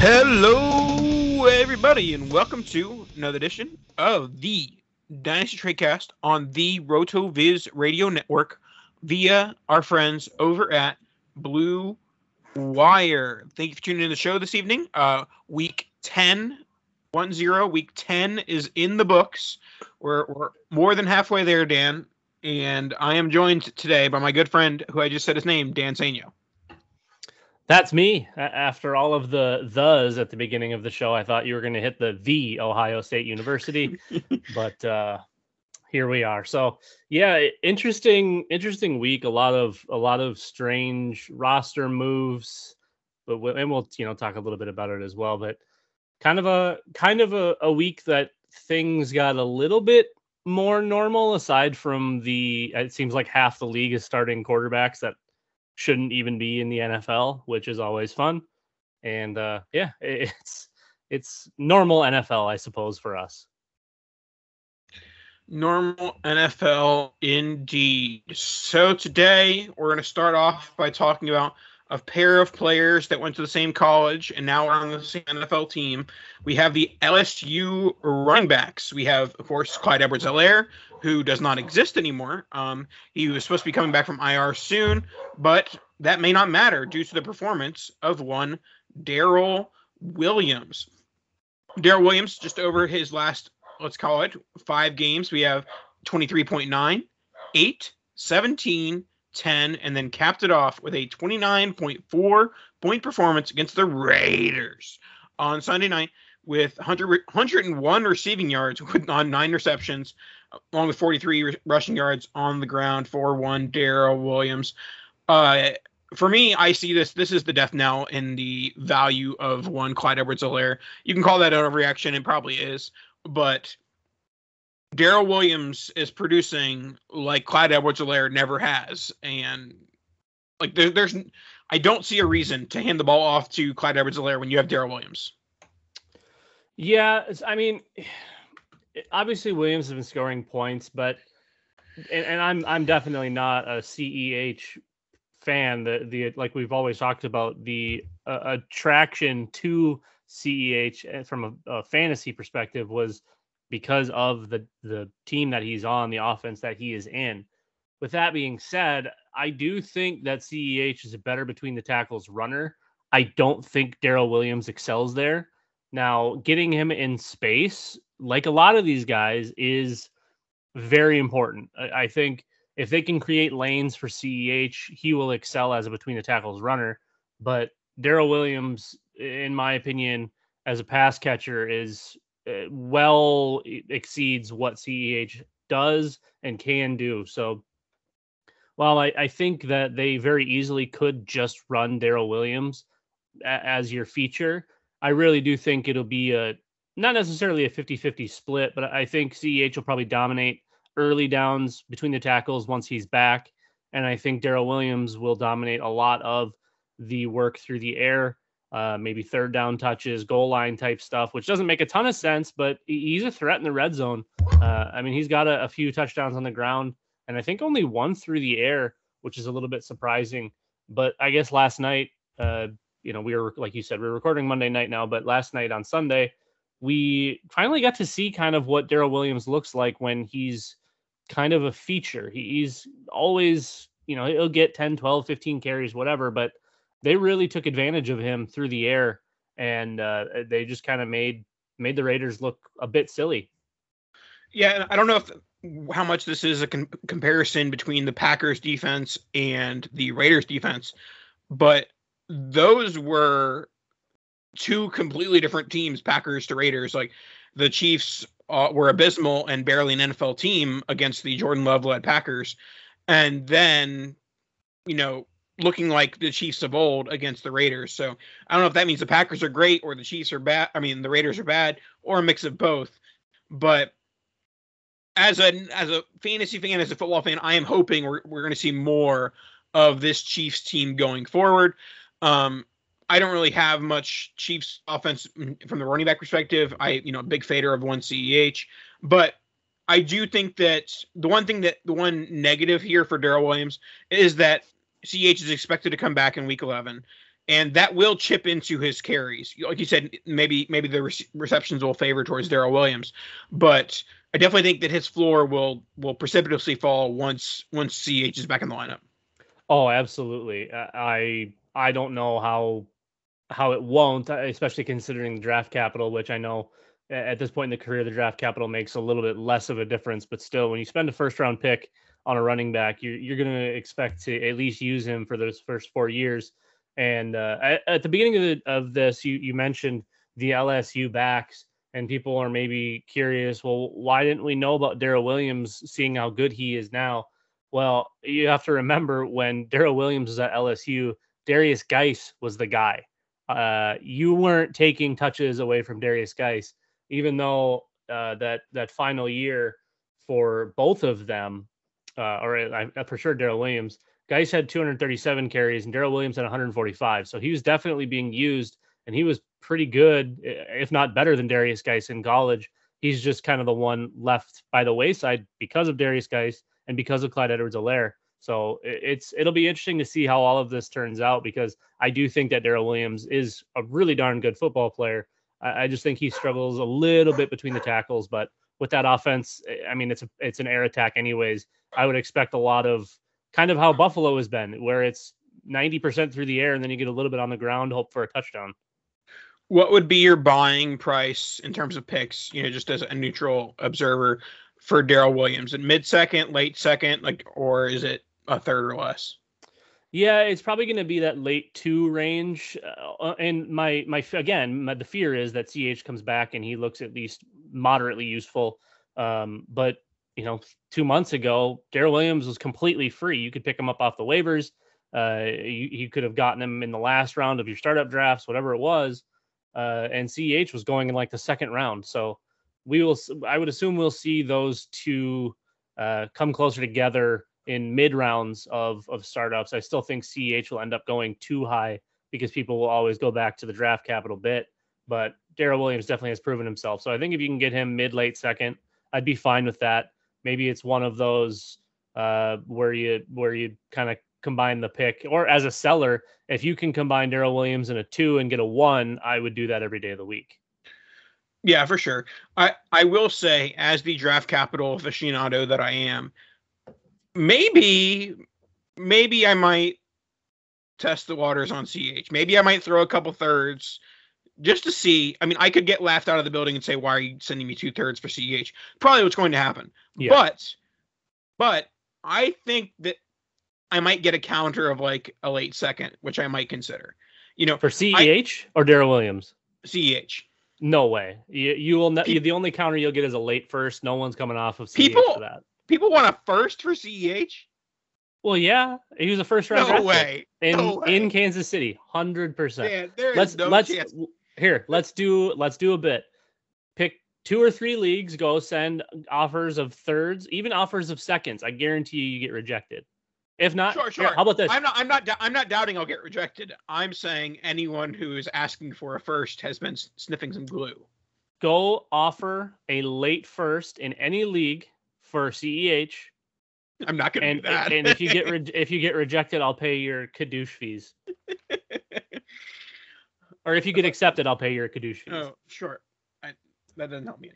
Hello, everybody, and welcome to another edition of the Dynasty Tradecast on the RotoViz Radio Network via our friends over at Blue Wire. Thank you for tuning in to the show this evening. Week 10 is in the books. We're more than halfway there, Dan, and I am joined today by my good friend, who I just said his name, Dan Sainio. That's me. After all of the thes at the beginning of the show, I thought you were going to hit the Ohio State University, but here we are. So yeah, interesting week. A lot of strange roster moves, and we'll talk a little bit about it as well. But kind of a week that things got a little bit more normal. Aside from it seems like half the league is starting quarterbacks that shouldn't even be in the NFL, which is always fun. And it's normal NFL, I suppose, for us. Normal NFL indeed. So today we're going to start off by talking about a pair of players that went to the same college and now are on the same NFL team. We have the LSU running backs. We have, of course, Clyde Edwards-Helaire, who does not exist anymore. He was supposed to be coming back from IR soon, but that may not matter due to the performance of one Darrell Williams. Darrell Williams, just over his last, let's call it, 5 games, we have 23.9, 8, 17, 10, and then capped it off with a 29.4-point performance against the Raiders on Sunday night with 101 receiving yards on 9 receptions, along with 43 rushing yards on the ground for one Darrell Williams. For me, I see this is the death knell in the value of one Clyde Edwards-Helaire. You can call that an overreaction. It probably is. But Darrell Williams is producing like Clyde Edwards-Helaire never has. And like there's I don't see a reason to hand the ball off to Clyde Edwards-Helaire when you have Darrell Williams. Yeah, I mean, obviously Williams has been scoring points, but and I'm definitely not a CEH fan. The like we've always talked about the attraction to CEH from a fantasy perspective was because of the team that he's on, the offense that he is in. With that being said, I do think that CEH is a better between the tackles runner. I don't think Darrell Williams excels there. Now, getting him in space, like a lot of these guys, is very important. I think if they can create lanes for CEH, he will excel as a between the tackles runner. But Darrell Williams, in my opinion, as a pass catcher, is well exceeds what CEH does and can do. So while I think that they very easily could just run Darrell Williams as your feature, I really do think it'll be not necessarily a 50-50 split, but I think CEH will probably dominate early downs between the tackles once he's back. And I think Darrell Williams will dominate a lot of the work through the air, maybe third down touches, goal line type stuff, which doesn't make a ton of sense, but he's a threat in the red zone. I mean, he's got a few touchdowns on the ground, and I think only one through the air, which is a little bit surprising. But I guess last night, we were, like you said, we're recording Monday night now, but last night on Sunday, we finally got to see kind of what Darrell Williams looks like when he's kind of a feature. He's always, he'll get 10, 12, 15 carries, whatever, but they really took advantage of him through the air, and they just kind of made the Raiders look a bit silly. Yeah, and I don't know how much this is a comparison between the Packers defense and the Raiders defense, but those were two completely different teams, Packers to Raiders. Like, the Chiefs were abysmal and barely an NFL team against the Jordan Love-led Packers. And then, looking like the Chiefs of old against the Raiders. So I don't know if that means the Packers are great or the Chiefs are bad. I mean, the Raiders are bad, or a mix of both. But as a fantasy fan, as a football fan, I am hoping we're going to see more of this Chiefs team going forward. I don't really have much Chiefs offense from the running back perspective. I a big fader of one CEH, but I do think that the one negative here for Darrell Williams is that CEH is expected to come back in week 11, and that will chip into his carries. Like you said, maybe the receptions will favor towards Darrell Williams, but I definitely think that his floor will precipitously fall once CEH is back in the lineup. Oh, absolutely. I don't know how it won't, especially considering the draft capital, which I know at this point in the career, the draft capital makes a little bit less of a difference. But still, when you spend a first round pick on a running back, you're going to expect to at least use him for those first 4 years. And at the beginning of this, you mentioned the LSU backs, and people are maybe curious, well, why didn't we know about Darrell Williams seeing how good he is now? Well, you have to remember when Darrell Williams was at LSU, Derrius Guice was the guy. You weren't taking touches away from Derrius Guice, even though that final year for both of them, for sure Darrell Williams, Guice had 237 carries and Darrell Williams had 145. So he was definitely being used, and he was pretty good, if not better than Derrius Guice in college. He's just kind of the one left by the wayside because of Derrius Guice and because of Clyde Edwards-Helaire. So it'll be interesting to see how all of this turns out, because I do think that Darrell Williams is a really darn good football player. I just think he struggles a little bit between the tackles, but with that offense, I mean, it's an air attack anyways. I would expect a lot of kind of how Buffalo has been, where it's 90% through the air and then you get a little bit on the ground, hope for a touchdown. What would be your buying price in terms of picks, just as a neutral observer for Darrell Williams? In mid-second, late second, or is it a third or less? Yeah, it's probably going to be that late 2 range. And the fear is that CH comes back and he looks at least moderately useful. But 2 months ago, Darrell Williams was completely free. You could pick him up off the waivers. You could have gotten him in the last round of your startup drafts, whatever it was. And CH was going in the second round. So I would assume we'll see those two come closer together in mid rounds of startups. I still think CEH will end up going too high because people will always go back to the draft capital bit, but Darrell Williams definitely has proven himself. So I think if you can get him mid late second, I'd be fine with that. Maybe it's one of those where you kind of combine the pick, or as a seller, if you can combine Darrell Williams in a 2 and get a 1, I would do that every day of the week. Yeah, for sure. I will say, as the draft capital aficionado that I am, Maybe I might test the waters on CH. Maybe I might throw a couple thirds just to see. I mean, I could get laughed out of the building and say, why are you sending me 2/3 for CEH? Probably what's going to happen. Yeah. But I think that I might get a counter of like a late second, which I might consider. You know, for CEH or Darrell Williams? CEH. No way. You will not. The only counter you'll get is a late first. No one's coming off of CEH for that. People want a first for CEH? Well, yeah, he was a first round draft pick in Kansas City, 100%. Yeah, there is no chance. Let's do a bit. Pick 2 or 3 leagues. Go send offers of thirds, even offers of seconds. I guarantee you get rejected. If not, sure. How about this? I'm not doubting I'll get rejected. I'm saying anyone who is asking for a first has been sniffing some glue. Go offer a late first in any league for CEH. I'm not going to do that. And if you get rejected, I'll pay your Kadoosh fees. Or if you get accepted, I'll pay your Kadoosh fees. Oh, sure. That doesn't help me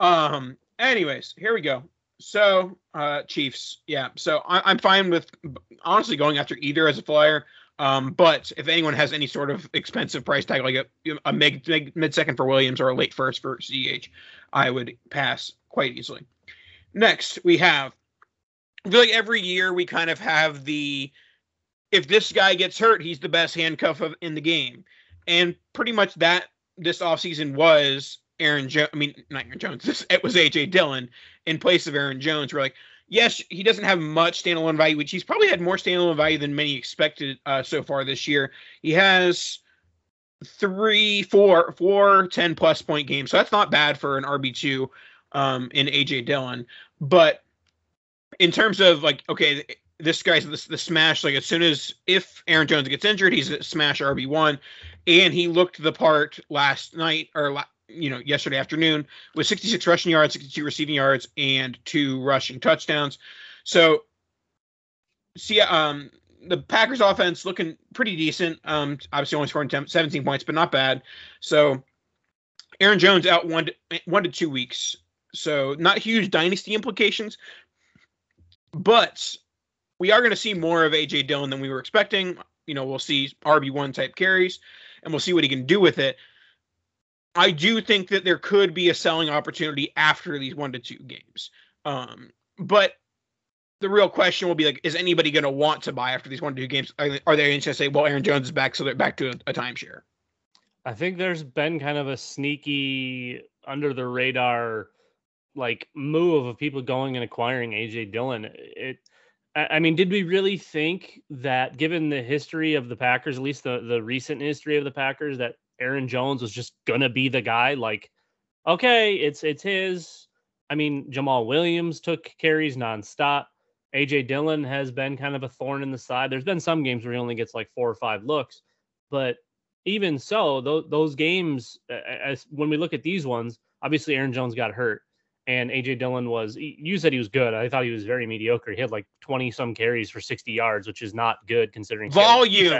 any. Anyways, here we go. So, Chiefs. Yeah. So I'm fine with honestly going after either as a flyer. But if anyone has any sort of expensive price tag, like a mid-second for Williams or a late first for CEH, I would pass quite easily. Next, we have. I feel like every year we kind of have the, if this guy gets hurt, he's the best handcuff in the game. And pretty much that this offseason was it was AJ Dillon in place of Aaron Jones. We're like, yes, he doesn't have much standalone value, which he's probably had more standalone value than many expected so far this year. He has 4 10-plus point games. So that's not bad for an RB2 in AJ Dillon. But in terms of like, okay, this guy's the smash. Like as soon as if Aaron Jones gets injured, he's a smash RB1, and he looked the part last night yesterday afternoon with 66 rushing yards, 62 receiving yards, and 2 rushing touchdowns. So, see, the Packers offense looking pretty decent. Obviously only scoring 17 points, but not bad. So, Aaron Jones out 1 to 2 weeks. So, not huge dynasty implications. But we are going to see more of A.J. Dillon than we were expecting. You know, we'll see RB1 type carries, and we'll see what he can do with it. I do think that there could be a selling opportunity after these 1 to 2 games. But the real question will be, like, is anybody going to want to buy after these 1 to 2 games? Are they going to say, well, Aaron Jones is back, so they're back to a timeshare? I think there's been kind of a sneaky, under-the-radar like move of people going and acquiring AJ Dillon. Did we really think that, given the history of the Packers, at least the recent history of the Packers, that Aaron Jones was just gonna be the guy? Like, okay, it's his. I mean, Jamal Williams took carries nonstop. AJ Dillon has been kind of a thorn in the side. There's been some games where he only gets like 4 or 5 looks, but even so, those games, as when we look at these ones, obviously Aaron Jones got hurt. And AJ Dillon you said he was good. I thought he was very mediocre. He had like 20 some carries for 60 yards, which is not good considering volume.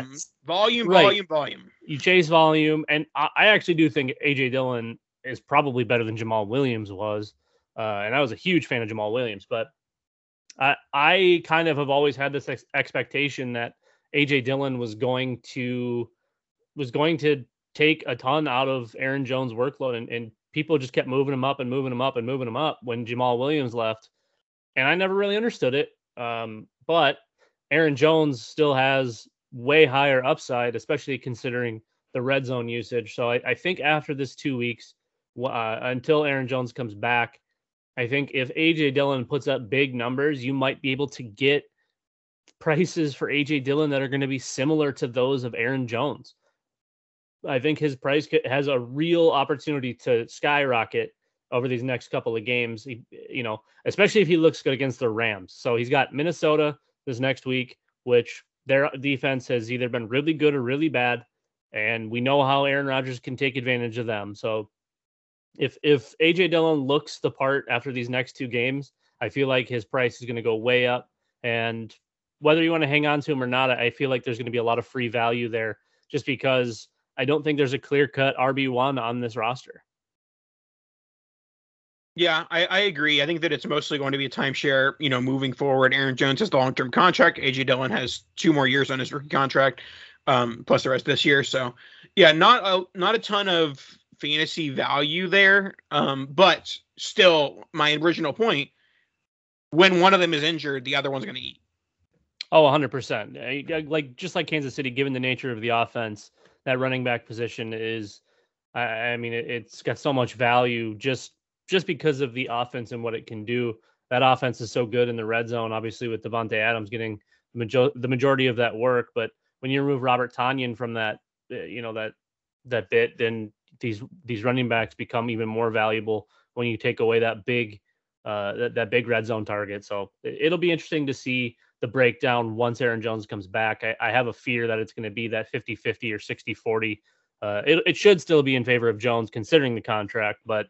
You chase volume. And I actually do think AJ Dillon is probably better than Jamal Williams was. And I was a huge fan of Jamal Williams, but I kind of have always had this expectation that AJ Dillon was going to take a ton out of Aaron Jones' workload and people just kept moving him up and moving him up and moving him up when Jamal Williams left. And I never really understood it. But Aaron Jones still has way higher upside, especially considering the red zone usage. So I think after this 2 weeks, until Aaron Jones comes back, I think if A.J. Dillon puts up big numbers, you might be able to get prices for A.J. Dillon that are going to be similar to those of Aaron Jones. I think his price has a real opportunity to skyrocket over these next couple of games, especially if he looks good against the Rams. So he's got Minnesota this next week, which their defense has either been really good or really bad. And we know how Aaron Rodgers can take advantage of them. So if AJ Dillon looks the part after these next 2 games, I feel like his price is going to go way up. And whether you want to hang on to him or not, I feel like there's going to be a lot of free value there just because I don't think there's a clear-cut RB1 on this roster. Yeah, I agree. I think that it's mostly going to be a timeshare, moving forward. Aaron Jones has the long-term contract. A.J. Dillon has 2 more years on his rookie contract, plus the rest of this year. So Yeah, not a ton of fantasy value there, but still, my original point, when one of them is injured, the other one's going to eat. Oh, 100%. Just like Kansas City, given the nature of the offense, that running back position is, I mean, it's got so much value just because of the offense and what it can do. That offense is so good in the red zone, obviously, with Devontae Adams getting the majority of that work. But when you remove Robert Tonyan from that, that bit, then these running backs become even more valuable when you take away that big red zone target. So it'll be interesting to see the breakdown once Aaron Jones comes back. I have a fear that it's going to be that 50-50 or 60-40. It should still be in favor of Jones considering the contract, but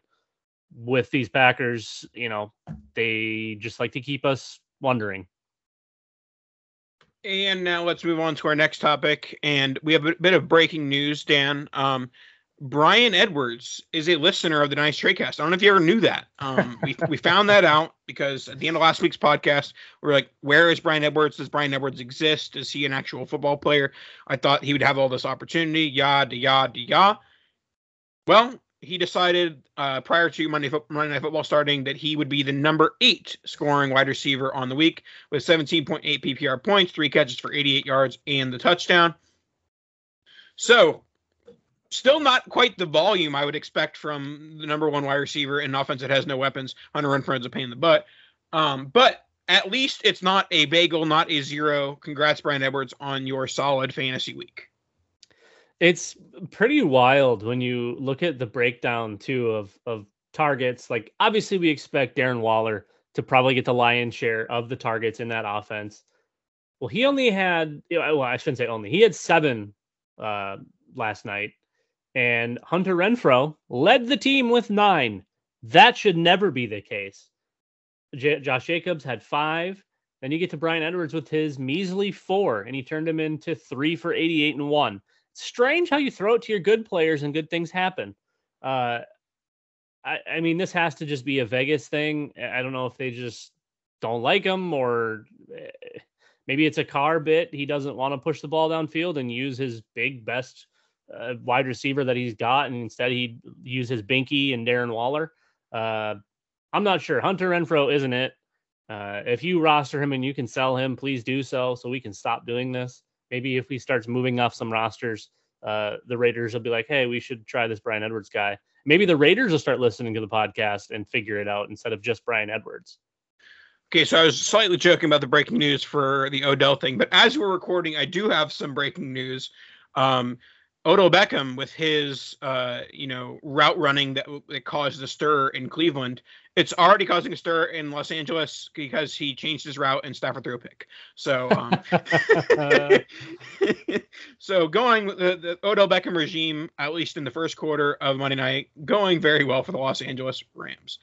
with these Packers, they just like to keep us wondering. And now let's move on to our next topic. And we have a bit of breaking news, Dan. Bryan Edwards is a listener of the Nice Traycast. I don't know if you ever knew that. We found that out because at the end of last week's podcast, we were like, where is Bryan Edwards? Does Bryan Edwards exist? Is he an actual football player? I thought he would have all this opportunity. Well, he decided prior to Monday Night Football starting that he would be the number 8 scoring wide receiver on the week with 17.8 PPR points, 3 catches for 88 yards and the touchdown. So, still not quite the volume I would expect from the number 1 wide receiver in an offense that has no weapons. Hunter Renfrow is a pain in the butt. But at least it's not a bagel, not a zero. Congrats, Bryan Edwards, on your solid fantasy week. It's pretty wild when you look at the breakdown, too, of targets. Like, obviously, we expect Darren Waller to probably get the lion's share of the targets in that offense. Well, he only had, I shouldn't say only. He had 7 last night. And Hunter Renfrow led the team with 9. That should never be the case. Josh Jacobs had 5. Then you get to Bryan Edwards with his measly 4, and he turned him into 3 for 88 and 1. Strange how you throw it to your good players and good things happen. I mean, this has to just be a Vegas thing. I don't know if they just don't like him, or maybe it's a Carr bit. He doesn't want to push the ball downfield and use his big best wide receiver that he's got, and instead he'd use his binky and Darren Waller. I'm not sure. Hunter Renfrow isn't it. If you roster him and you can sell him, please do so we can stop doing this. Maybe if he starts moving off some rosters, the Raiders will be like, hey, we should try this Bryan Edwards guy. Maybe the Raiders will start listening to the podcast and figure it out instead of just Bryan Edwards. Okay, so I was slightly joking about the breaking news for the Odell thing, but as we're recording, I do have some breaking news. Odell Beckham, with his, route running that caused a stir in Cleveland, it's already causing a stir in Los Angeles because he changed his route and Stafford threw a pick. So, so going with the Odell Beckham regime, at least in the first quarter of Monday night, going very well for the Los Angeles Rams.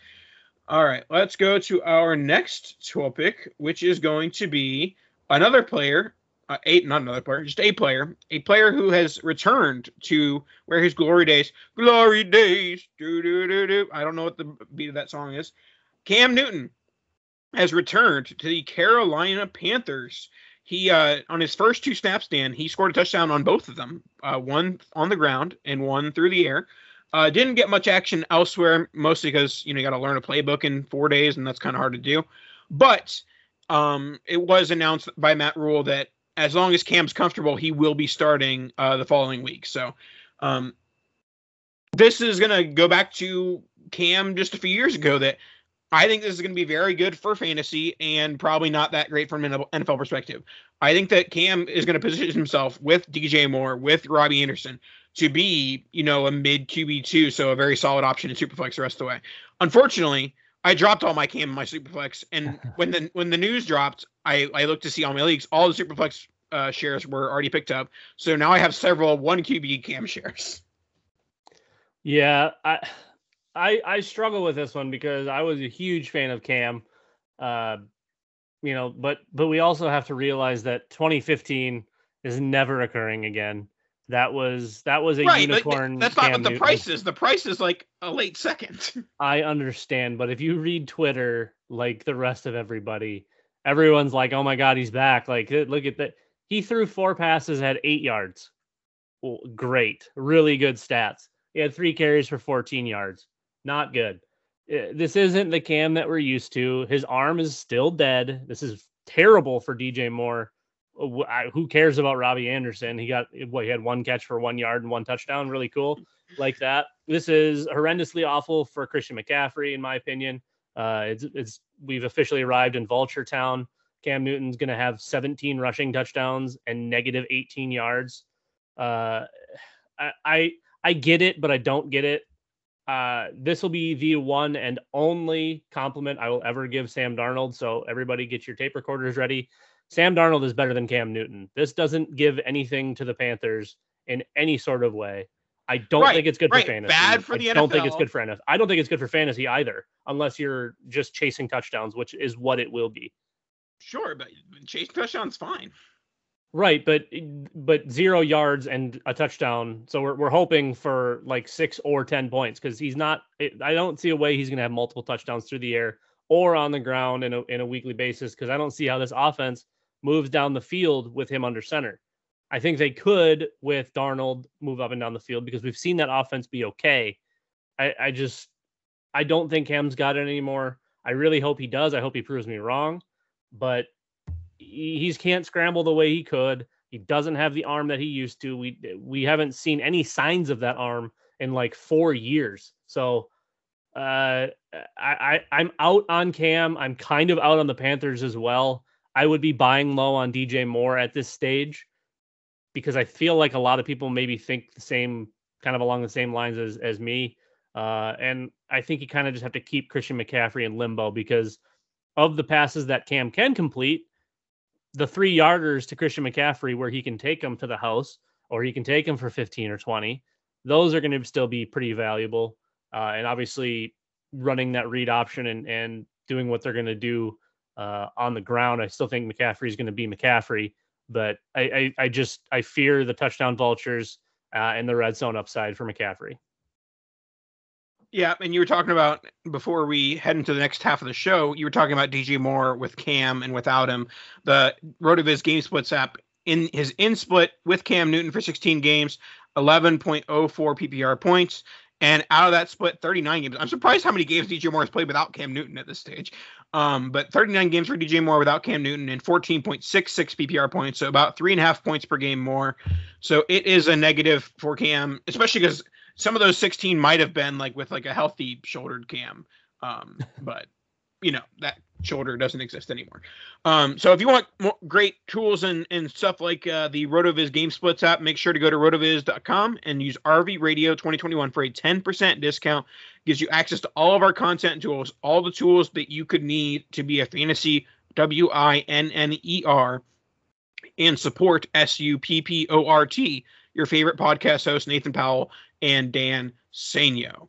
All right, let's go to our next topic, which is going to be another player. A player who has returned to where his glory days. I don't know what the beat of that song is. Cam Newton has returned to the Carolina Panthers. He, on his first 2 snaps, Dan, he scored a touchdown on both of them, one on the ground and one through the air. Didn't get much action elsewhere, mostly because, you got to learn a playbook in 4 days, and that's kind of hard to do. But it was announced by Matt Rule that as long as Cam's comfortable, he will be starting the following week. So this is going to go back to Cam just a few years ago that I think this is going to be very good for fantasy and probably not that great from an NFL perspective. I think that Cam is going to position himself with DJ Moore, with Robbie Anderson to be, a mid QB2, so a very solid option in Superflex the rest of the way. Unfortunately, I dropped all my Cam in my Superflex, and when the news dropped, I looked to see all my leagues. All the Superflex shares were already picked up, so now I have several 1QB Cam shares. Yeah, I struggle with this one because I was a huge fan of Cam, but we also have to realize that 2015 is never occurring again. That was a right, unicorn. That's not what the price is. The price is like a late second. I understand, but if you read Twitter like the rest of everybody, everyone's like, "Oh my God, he's back!" Like, look at that. He threw 4 passes, had 8 yards. great, really good stats. He had 3 carries for 14 yards. Not good. This isn't the Cam that we're used to. His arm is still dead. This is terrible for DJ Moore. Who cares about Robbie Anderson? He had 1 catch for 1 yard and 1 touchdown. Really cool like that. This is horrendously awful for Christian McCaffrey, in my opinion. We've officially arrived in Vulture Town. Cam Newton's going to have 17 rushing touchdowns and negative 18 yards. I get it, but I don't get it. This will be the one and only compliment I will ever give Sam Darnold. So everybody get your tape recorders ready. Sam Darnold is better than Cam Newton. This doesn't give anything to the Panthers in any sort of way. I don't think it's good for fantasy. Bad for the NFL. I don't think it's good for NFL. I don't think it's good for fantasy either, unless you're just chasing touchdowns, which is what it will be. Sure, but chasing touchdowns fine. Right, but 0 yards and a touchdown. So we're hoping for like 6 or 10 points because he's not. I don't see a way he's going to have multiple touchdowns through the air or on the ground in a weekly basis because I don't see how this offense moves down the field with him under center. I think they could with Darnold move up and down the field because we've seen that offense be okay. I don't think Cam's got it anymore. I really hope he does. I hope he proves me wrong, but he can't scramble the way he could. He doesn't have the arm that he used to. We haven't seen any signs of that arm in like 4 years. So I'm out on Cam. I'm kind of out on the Panthers as well. I would be buying low on DJ Moore at this stage because I feel like a lot of people maybe think the same, kind of along the same lines as me. And I think you kind of just have to keep Christian McCaffrey in limbo because of the passes that Cam can complete, the 3-yarders to Christian McCaffrey where he can take them to the house or he can take them for 15 or 20, those are going to still be pretty valuable. And obviously running that read option and doing what they're going to do on the ground. I still think McCaffrey is going to be McCaffrey, but I fear the touchdown vultures and the red zone upside for McCaffrey. Yeah, and you were talking about, before we head into the next half of the show, you were talking about DJ Moore with Cam and without him. The RotoViz Game Splits app, in his in-split with Cam Newton for 16 games, 11.04 PPR points, and out of that split, 39 games. I'm surprised how many games DJ Moore has played without Cam Newton at this stage. But 39 games for DJ Moore without Cam Newton and 14.66 PPR points, so about 3.5 points per game more. So it is a negative for Cam, especially because some of those 16 might have been like with like a healthy shouldered Cam, but you know that shoulder doesn't exist anymore. So if you want more great tools and stuff like the RotoViz Game Splits app, make sure to go to rotoviz.com and use RV Radio 2021 for a 10% discount. Gives you access to all of our content and tools, all the tools that you could need to be a fantasy WINNER and support SUPPORT. Your favorite podcast host, Nathan Powell and Dan Sainio.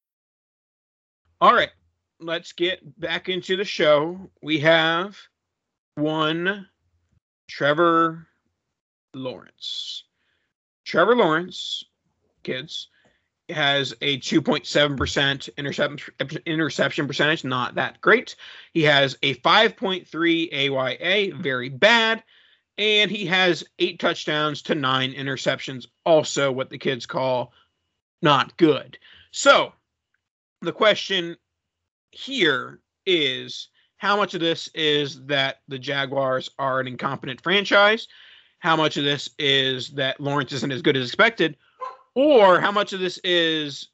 All right, let's get back into the show. We have one, Trevor Lawrence. Trevor Lawrence, kids, has a 2.7% interception percentage, not that great. He has a 5.3 AYA, very bad. And he has 8 touchdowns to 9 interceptions, also what the kids call not good. So the question here is, how much of this is that the Jaguars are an incompetent franchise? How much of this is that Lawrence isn't as good as expected? Or how much of this is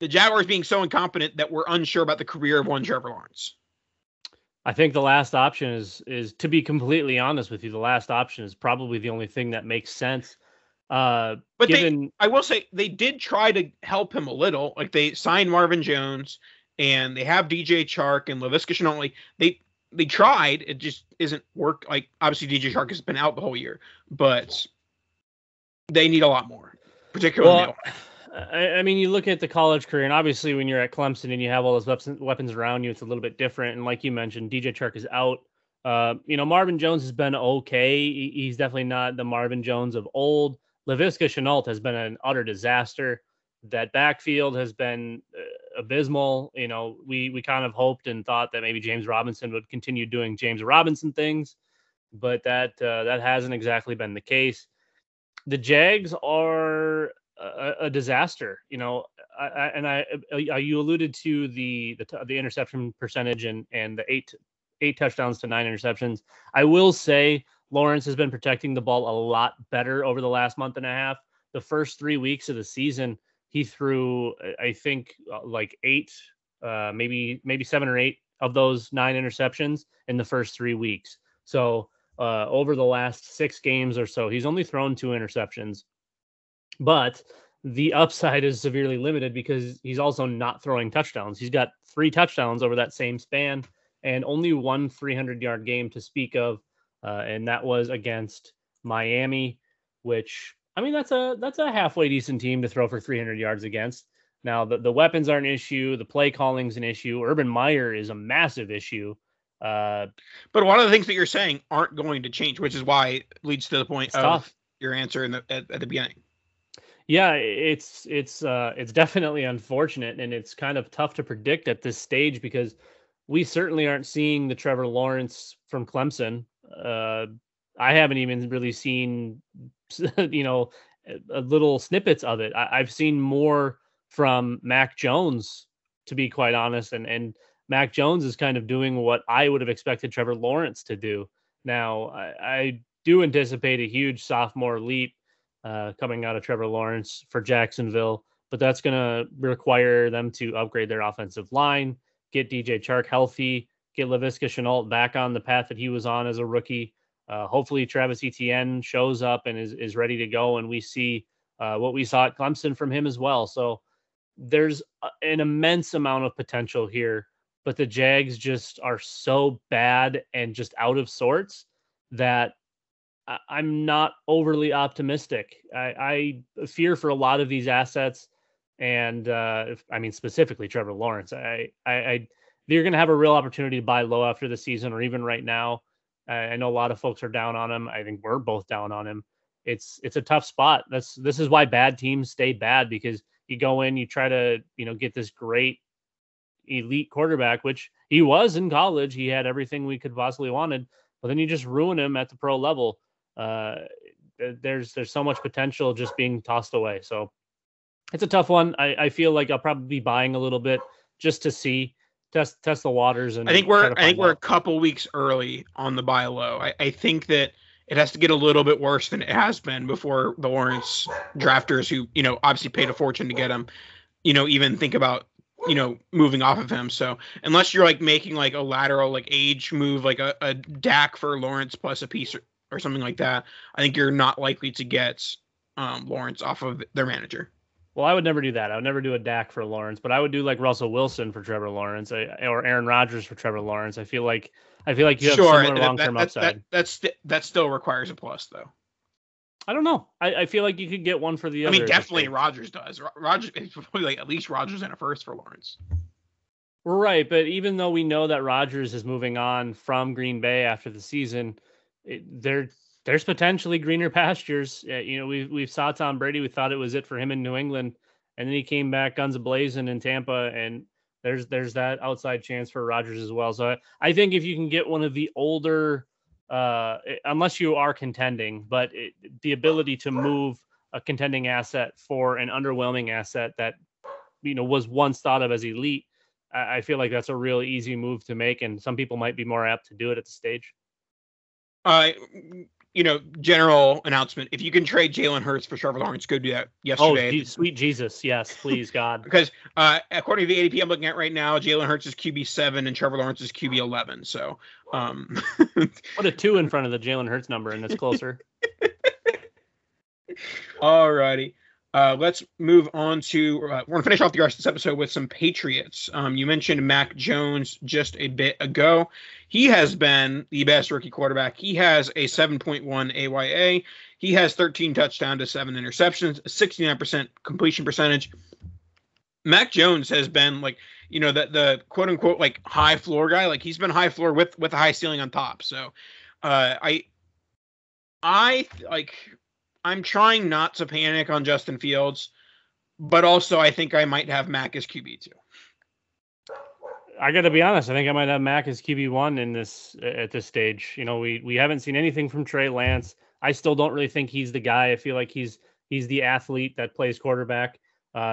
the Jaguars being so incompetent that we're unsure about the career of one Trevor Lawrence? I think the last option is, to be completely honest with you, the last option is probably the only thing that makes sense. But I will say they did try to help him a little. Like, they signed Marvin Jones and they have DJ Chark and LaViska Shenault. They tried. It just isn't work. Like, obviously DJ Chark has been out the whole year, but they need a lot more, particularly. Well, I mean, you look at the college career, and obviously when you're at Clemson and you have all those weapons around you, it's a little bit different. And like you mentioned, DJ Chark is out. Marvin Jones has been okay. He's definitely not the Marvin Jones of old. LaViska Shenault has been an utter disaster. That backfield has been abysmal. You know, we kind of hoped and thought that maybe James Robinson would continue doing James Robinson things, but that hasn't exactly been the case. The Jags are a disaster, you know. You alluded to the interception percentage and the eight touchdowns to 9 interceptions. I will say Lawrence has been protecting the ball a lot better over the last month and a half. The first 3 weeks of the season, he threw, I think, like 8, maybe 7 or 8 of those 9 interceptions in the first 3 weeks. So over the last 6 games or so, he's only thrown 2 interceptions. But the upside is severely limited because he's also not throwing touchdowns. He's got 3 touchdowns over that same span and only one 300-yard game to speak of, and that was against Miami, which, I mean, that's a halfway decent team to throw for 300 yards against. Now, the weapons are an issue. The play calling's an issue. Urban Meyer is a massive issue. But a lot of the things that you're saying aren't going to change, which is why it leads to the point of tough. Your answer at the beginning. Yeah, it's definitely unfortunate, and it's kind of tough to predict at this stage because we certainly aren't seeing the Trevor Lawrence from Clemson. I haven't even really seen, you know, little snippets of it. I've seen more from Mac Jones, to be quite honest. And Mac Jones is kind of doing what I would have expected Trevor Lawrence to do. Now, I do anticipate a huge sophomore leap coming out of Trevor Lawrence for Jacksonville, but that's going to require them to upgrade their offensive line, get DJ Chark healthy, get LaViska Shenault back on the path that he was on as a rookie. Hopefully Travis Etienne shows up and is ready to go, and we see what we saw at Clemson from him as well. So there's an immense amount of potential here, but the Jags just are so bad and just out of sorts that I'm not overly optimistic. I fear for a lot of these assets, and specifically Trevor Lawrence. They're going to have a real opportunity to buy low after the season, or even right now. I know a lot of folks are down on him. I think we're both down on him. It's a tough spot. This is why bad teams stay bad, because you go in, you try to, you know, get this great elite quarterback, which he was in college. He had everything we could possibly wanted, but then you just ruin him at the pro level. There's so much potential just being tossed away. So it's a tough one. I feel like I'll probably be buying a little bit just to see. Test the waters, and I think we're a couple weeks early on the buy low. I think that it has to get a little bit worse than it has been before the Lawrence drafters, who, you know, obviously paid a fortune to get him, you know, even think about, you know, moving off of him. So unless you're like making like a lateral like age move, like a DAC for Lawrence plus a piece or something like that, I think you're not likely to get Lawrence off of their manager. Well, I would never do that. I would never do a DAC for Lawrence, but I would do like Russell Wilson for Trevor Lawrence, or Aaron Rodgers for Trevor Lawrence. I feel like you have similar long-term upside. That still requires a plus, though. I don't know. I feel like you could get one for the other. I mean, definitely Rodgers does. Rodgers, it's probably like at least Rodgers and a first for Lawrence. Right, but even though we know that Rodgers is moving on from Green Bay after the season, there's potentially greener pastures. You know, we've saw Tom Brady. We thought it was it for him in New England, and then he came back guns a-blazing in Tampa, and there's that outside chance for Rodgers as well. So I think if you can get one of the older, unless you are contending, but the ability to move a contending asset for an underwhelming asset that, you know, was once thought of as elite, I feel like that's a real easy move to make, and some people might be more apt to do it at the stage. You know, general announcement: if you can trade Jalen Hurts for Trevor Lawrence, go do that yesterday. Oh, sweet Jesus, yes, please, God. Because according to the ADP I'm looking at right now, Jalen Hurts is QB7 and Trevor Lawrence is QB11. So, put a 2 in front of the Jalen Hurts number, and it's closer. All righty. Let's move on to we're gonna finish off the rest of this episode with some Patriots. You mentioned Mac Jones just a bit ago. He has been the best rookie quarterback. He has a 7.1 AYA. He has 13 touchdowns to 7 interceptions, a 69% completion percentage. Mac Jones has been like, you know, the quote unquote like high floor guy. Like he's been high floor with a high ceiling on top. So I'm trying not to panic on Justin Fields, but also I think I might have Mac as QB2. I got to be honest. I think I might have Mac as QB1 at this stage. You know, we haven't seen anything from Trey Lance. I still don't really think he's the guy. I feel like he's the athlete that plays quarterback.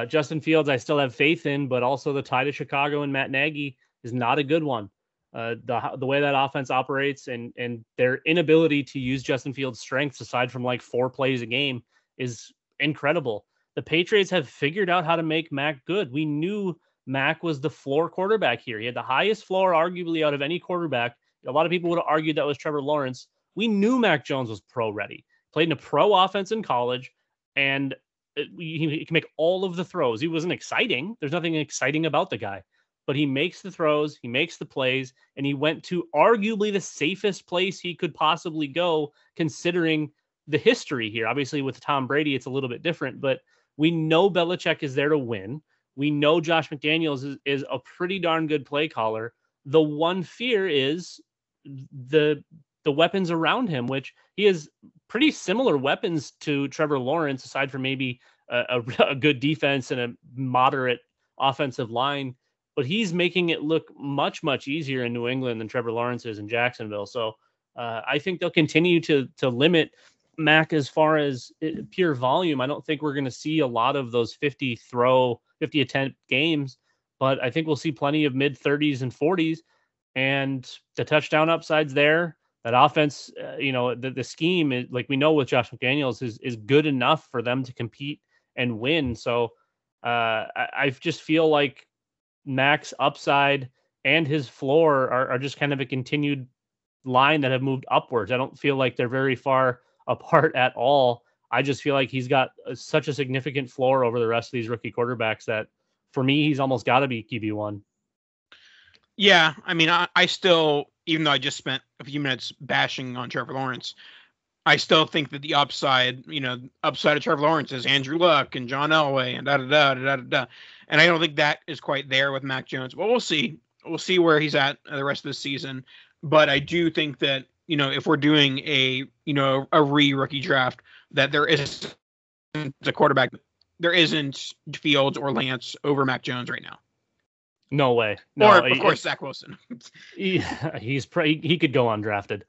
Justin Fields, I still have faith in, but also the tie to Chicago and Matt Nagy is not a good one. The way that offense operates and their inability to use Justin Fields' strengths aside from like 4 plays a game is incredible. The Patriots have figured out how to make Mac good. We knew Mac was the floor quarterback here. He had the highest floor arguably out of any quarterback. A lot of people would have argued that was Trevor Lawrence. We knew Mac Jones was pro ready, played in a pro offense in college, and he can make all of the throws. He wasn't exciting. There's nothing exciting about the guy. But he makes the throws, he makes the plays, and he went to arguably the safest place he could possibly go, considering the history here. Obviously, with Tom Brady, it's a little bit different, but we know Belichick is there to win. We know Josh McDaniels is a pretty darn good play caller. The one fear is the weapons around him, which he has pretty similar weapons to Trevor Lawrence, aside from maybe a good defense and a moderate offensive line. But he's making it look much, much easier in New England than Trevor Lawrence is in Jacksonville. So I think they'll continue to limit Mac as far as pure volume. I don't think we're going to see a lot of those 50 attempt games, but I think we'll see plenty of mid 30s and 40s. And the touchdown upside's there. That offense, you know, the scheme is, like we know with Josh McDaniels, is good enough for them to compete and win. So I just feel like Mac's upside and his floor are just kind of a continued line that have moved upwards. I don't feel like they're very far apart at all. I just feel like he's got such a significant floor over the rest of these rookie quarterbacks that for me, he's almost got to be QB1. Yeah. I mean, I still, even though I just spent a few minutes bashing on Trevor Lawrence, I still think that the upside of Trevor Lawrence is Andrew Luck and John Elway and da-da-da-da-da-da. And I don't think that is quite there with Mac Jones. Well, we'll see. We'll see where he's at the rest of the season. But I do think that, you know, if we're doing a rookie draft, that there isn't a quarterback. There isn't Fields or Lance over Mac Jones right now. No way. No, or, of course, Zach Wilson. He could go undrafted.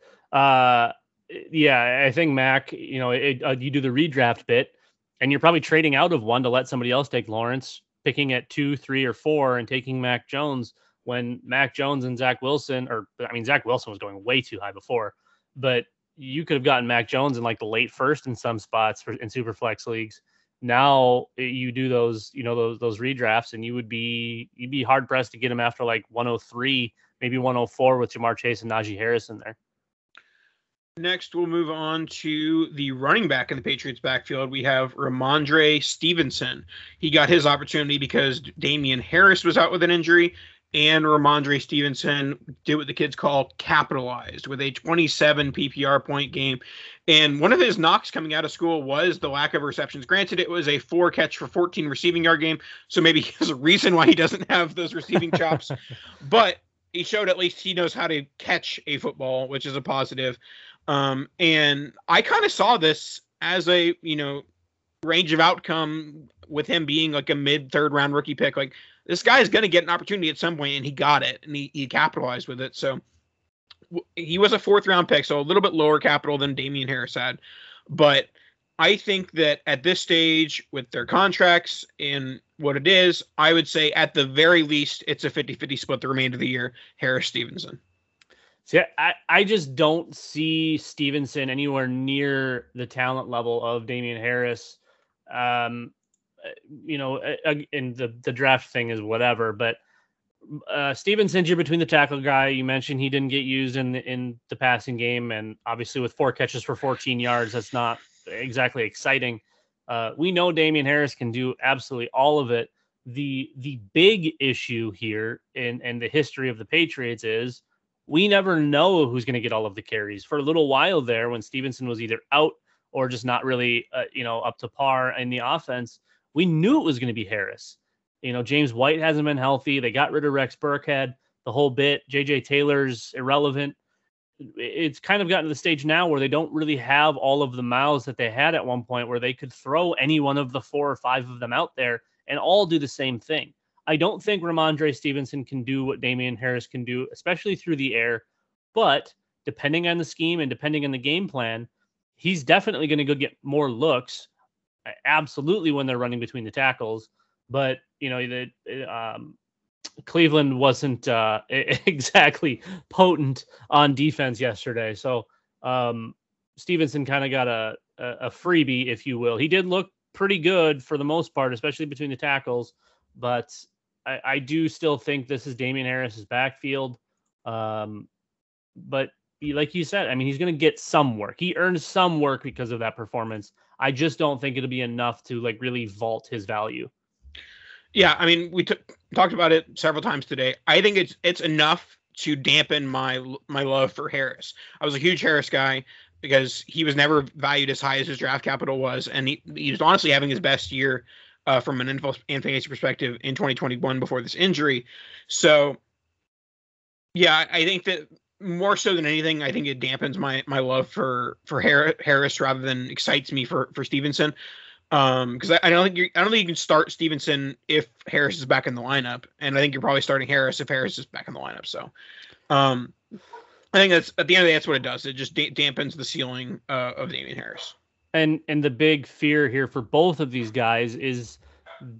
Yeah, I think Mac, you know, you do the redraft bit and you're probably trading out of one to let somebody else take Lawrence, picking at 2, 3, or 4 and taking Mac Jones when Mac Jones and Zach Wilson, Zach Wilson was going way too high before, but you could have gotten Mac Jones in like the late first in some spots in super flex leagues. Now you do those, you know, those redrafts and you'd be hard pressed to get him after like 103, maybe 104 with Jamar Chase and Najee Harris in there. Next, we'll move on to the running back in the Patriots backfield. We have Rhamondre Stevenson. He got his opportunity because Damian Harris was out with an injury. and Rhamondre Stevenson did what the kids call capitalized with a 27 PPR point game. And one of his knocks coming out of school was the lack of receptions. Granted, it was a 4-catch for 14 receiving yard game, so maybe there's a reason why he doesn't have those receiving chops. But he showed at least he knows how to catch a football, which is a positive. And I kind of saw this as a, you know, range of outcome with him being like a mid-third round rookie pick. Like, this guy is going to get an opportunity at some point, and he got it, and he capitalized with it. So he was a 4th round pick, so a little bit lower capital than Damian Harris had. But I think that at this stage with their contracts and what it is, I would say at the very least, it's a 50-50 split the remainder of the year, Harris-Stevenson. See, I just don't see Stevenson anywhere near the talent level of Damian Harris. You know, and the draft thing is whatever, but Stevenson's your between the tackle guy. You mentioned he didn't get used in the passing game, and obviously with 4 catches for 14 yards, that's not exactly exciting. We know Damian Harris can do absolutely all of it. The big issue here in the history of the Patriots is, we never know who's going to get all of the carries. For a little while there, when Stevenson was either out or just not really, up to par in the offense, we knew it was going to be Harris. You know, James White hasn't been healthy. They got rid of Rex Burkhead, the whole bit. J.J. Taylor's irrelevant. It's kind of gotten to the stage now where they don't really have all of the mouths that they had at one point, where they could throw any one of the 4 or 5 of them out there and all do the same thing. I don't think Rhamondre Stevenson can do what Damian Harris can do, especially through the air. But depending on the scheme and depending on the game plan, he's definitely going to go get more looks, absolutely, when they're running between the tackles. But, you know, Cleveland wasn't exactly potent on defense yesterday. So Stevenson kind of got a freebie, if you will. He did look pretty good for the most part, especially between the tackles. But I do still think this is Damian Harris's backfield. But like you said, I mean, he's going to get some work. He earned some work because of that performance. I just don't think it'll be enough to like really vault his value. Yeah, I mean, we talked about it several times today. I think it's enough to dampen my love for Harris. I was a huge Harris guy because he was never valued as high as his draft capital was, and he was honestly having his best year from an NFL and fantasy perspective in 2021 before this injury. So, yeah, I think that more so than anything, I think it dampens my love for Harris rather than excites me for Stevenson. Because I don't think you can start Stevenson if Harris is back in the lineup, and I think you're probably starting Harris if Harris is back in the lineup. So, I think that's at the end of the day, that's what it does. It just dampens the ceiling of Damian Harris. And the big fear here for both of these guys is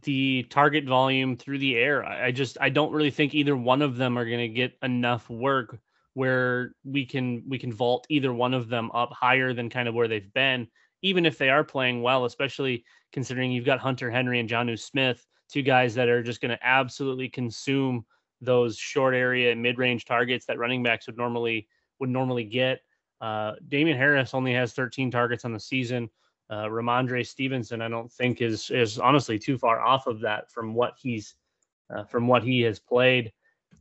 the target volume through the air. I don't really think either one of them are going to get enough work where we can vault either one of them up higher than kind of where they've been, even if they are playing well, especially considering you've got Hunter Henry and Jonnu Smith, two guys that are just going to absolutely consume those short area and mid-range targets that running backs would normally get. Damian Harris only has 13 targets on the season. Rhamondre Stevenson, I don't think is honestly too far off of that from what he has played,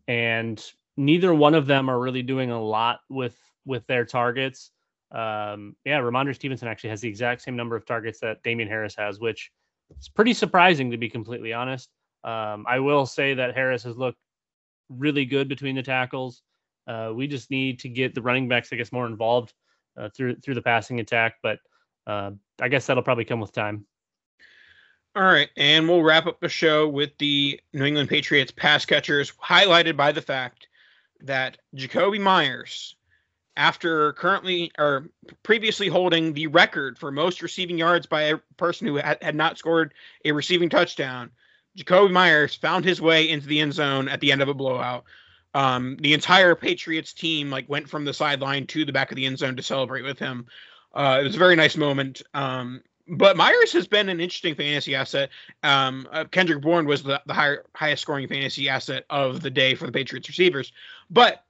and neither one of them are really doing a lot with their targets. Rhamondre Stevenson actually has the exact same number of targets that Damian Harris has, which is pretty surprising, to be completely honest. I will say that Harris has looked really good between the tackles. We just need to get the running backs, I guess, more involved through the passing attack. But I guess that'll probably come with time. All right. And we'll wrap up the show with the New England Patriots pass catchers, highlighted by the fact that Jakobi Meyers, after previously holding the record for most receiving yards by a person who had not scored a receiving touchdown, Jakobi Meyers found his way into the end zone at the end of a blowout. The entire Patriots team went from the sideline to the back of the end zone to celebrate with him. It was a very nice moment. But Meyers has been an interesting fantasy asset. Kendrick Bourne was the highest scoring fantasy asset of the day for the Patriots receivers. But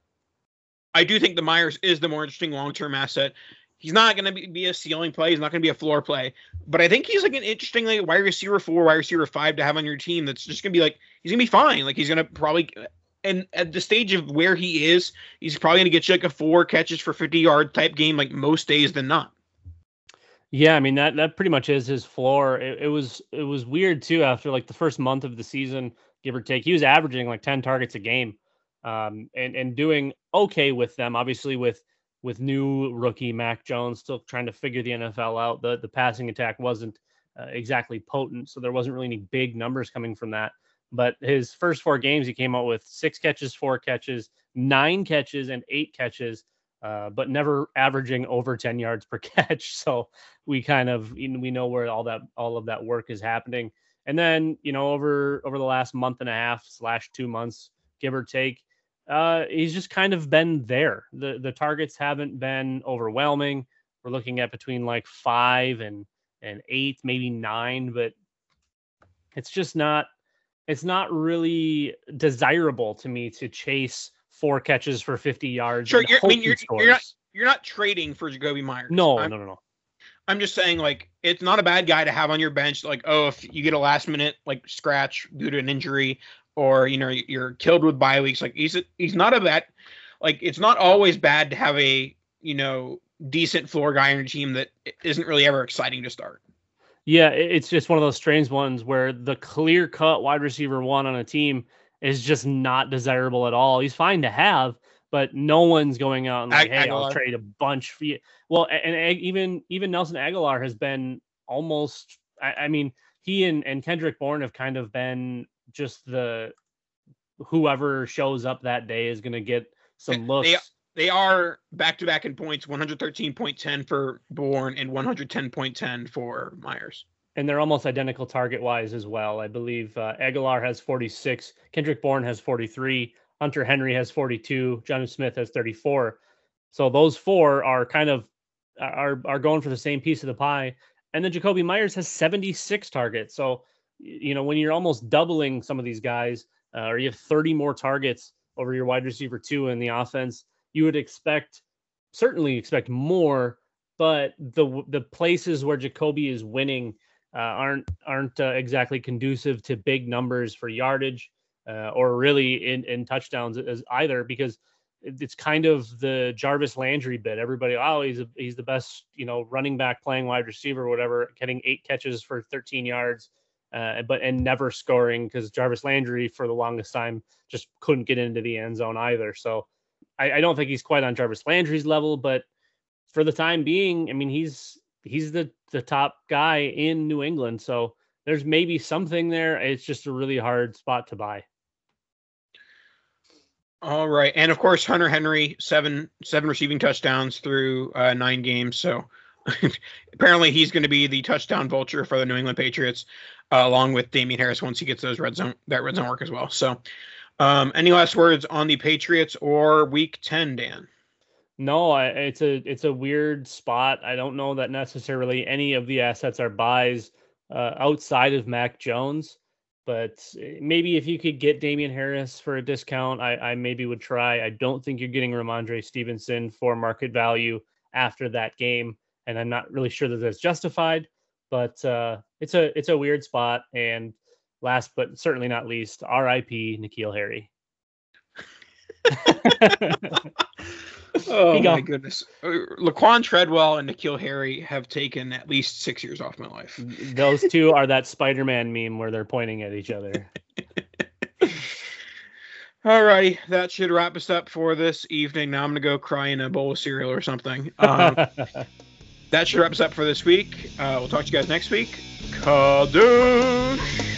I do think the Meyers is the more interesting long-term asset. He's not going to be a ceiling play. He's not going to be a floor play. But I think he's an interesting wide receiver 4, wide receiver 5 to have on your team. That's just going to be he's going to be fine. He's going to probably And at the stage of where he is, he's probably going to get you like a 4 catches for 50 yards type game, like most days than not. Yeah, I mean, that pretty much is his floor. It was weird, too, after like the first month of the season, give or take. He was averaging like 10 targets a game and doing okay with them. Obviously, with new rookie Mac Jones still trying to figure the NFL out, the passing attack wasn't exactly potent, so there wasn't really any big numbers coming from that. But his first 4 games, he came out with 6 catches, 4 catches, 9 catches, and 8 catches, but never averaging over 10 yards per catch. So we know where all of that work is happening. And then, over the last month and a half / 2 months, give or take, he's just kind of been there. The targets haven't been overwhelming. We're looking at between like 5 and 8, maybe 9, but it's just not. It's not really desirable to me to chase 4 catches for 50 yards. Sure, you're not trading for Jakobi Meyers. No. I'm just saying, like, it's not a bad guy to have on your bench. Like, if you get a last minute like scratch due to an injury, or you're killed with bye weeks, like he's not a bad. Like, it's not always bad to have a decent floor guy on your team that isn't really ever exciting to start. Yeah, it's just one of those strange ones where the clear-cut wide receiver 1 on a team is just not desirable at all. He's fine to have, but no one's going out and like, hey, I'll trade a bunch for you. Well, and even Nelson Agholor has been almost – I mean, he and Kendrick Bourne have kind of been just the – whoever shows up that day is going to get some looks. They are back-to-back in points, 113.10 for Bourne and 110.10 for Meyers. And they're almost identical target-wise as well. I believe Agholor has 46, Kendrick Bourne has 43, Hunter Henry has 42, John Smith has 34. So those 4 are kind of are going for the same piece of the pie. And then Jakobi Meyers has 76 targets. So, when you're almost doubling some of these guys, or you have 30 more targets over your wide receiver 2 in the offense, you would certainly expect more, but the places where Jakobi is winning aren't exactly conducive to big numbers for yardage or really in touchdowns as either, because it's kind of the Jarvis Landry bit. Everybody, he's the best, running back playing wide receiver or whatever, getting 8 catches for 13 yards, but never scoring because Jarvis Landry for the longest time just couldn't get into the end zone either. So I don't think he's quite on Jarvis Landry's level, but for the time being, I mean, he's the top guy in New England. So there's maybe something there. It's just a really hard spot to buy. All right. And of course, Hunter Henry, seven receiving touchdowns through 9 games. So apparently he's going to be the touchdown vulture for the New England Patriots, along with Damian Harris, once he gets that red zone work as well. So, any last words on the Patriots or Week 10, Dan? No, it's a weird spot. I don't know that necessarily any of the assets are buys outside of Mac Jones, but maybe if you could get Damian Harris for a discount, I maybe would try. I don't think you're getting Rhamondre Stevenson for market value after that game, and I'm not really sure that that's justified. But it's a weird spot. And last but certainly not least, R.I.P. N'Keal Harry. Oh, my goodness. Laquan Treadwell and N'Keal Harry have taken at least 6 years off my life. Those two are that Spider-Man meme where they're pointing at each other. All righty. That should wrap us up for this evening. Now I'm going to go cry in a bowl of cereal or something. That should wrap us up for this week. We'll talk to you guys next week. Kadoosh!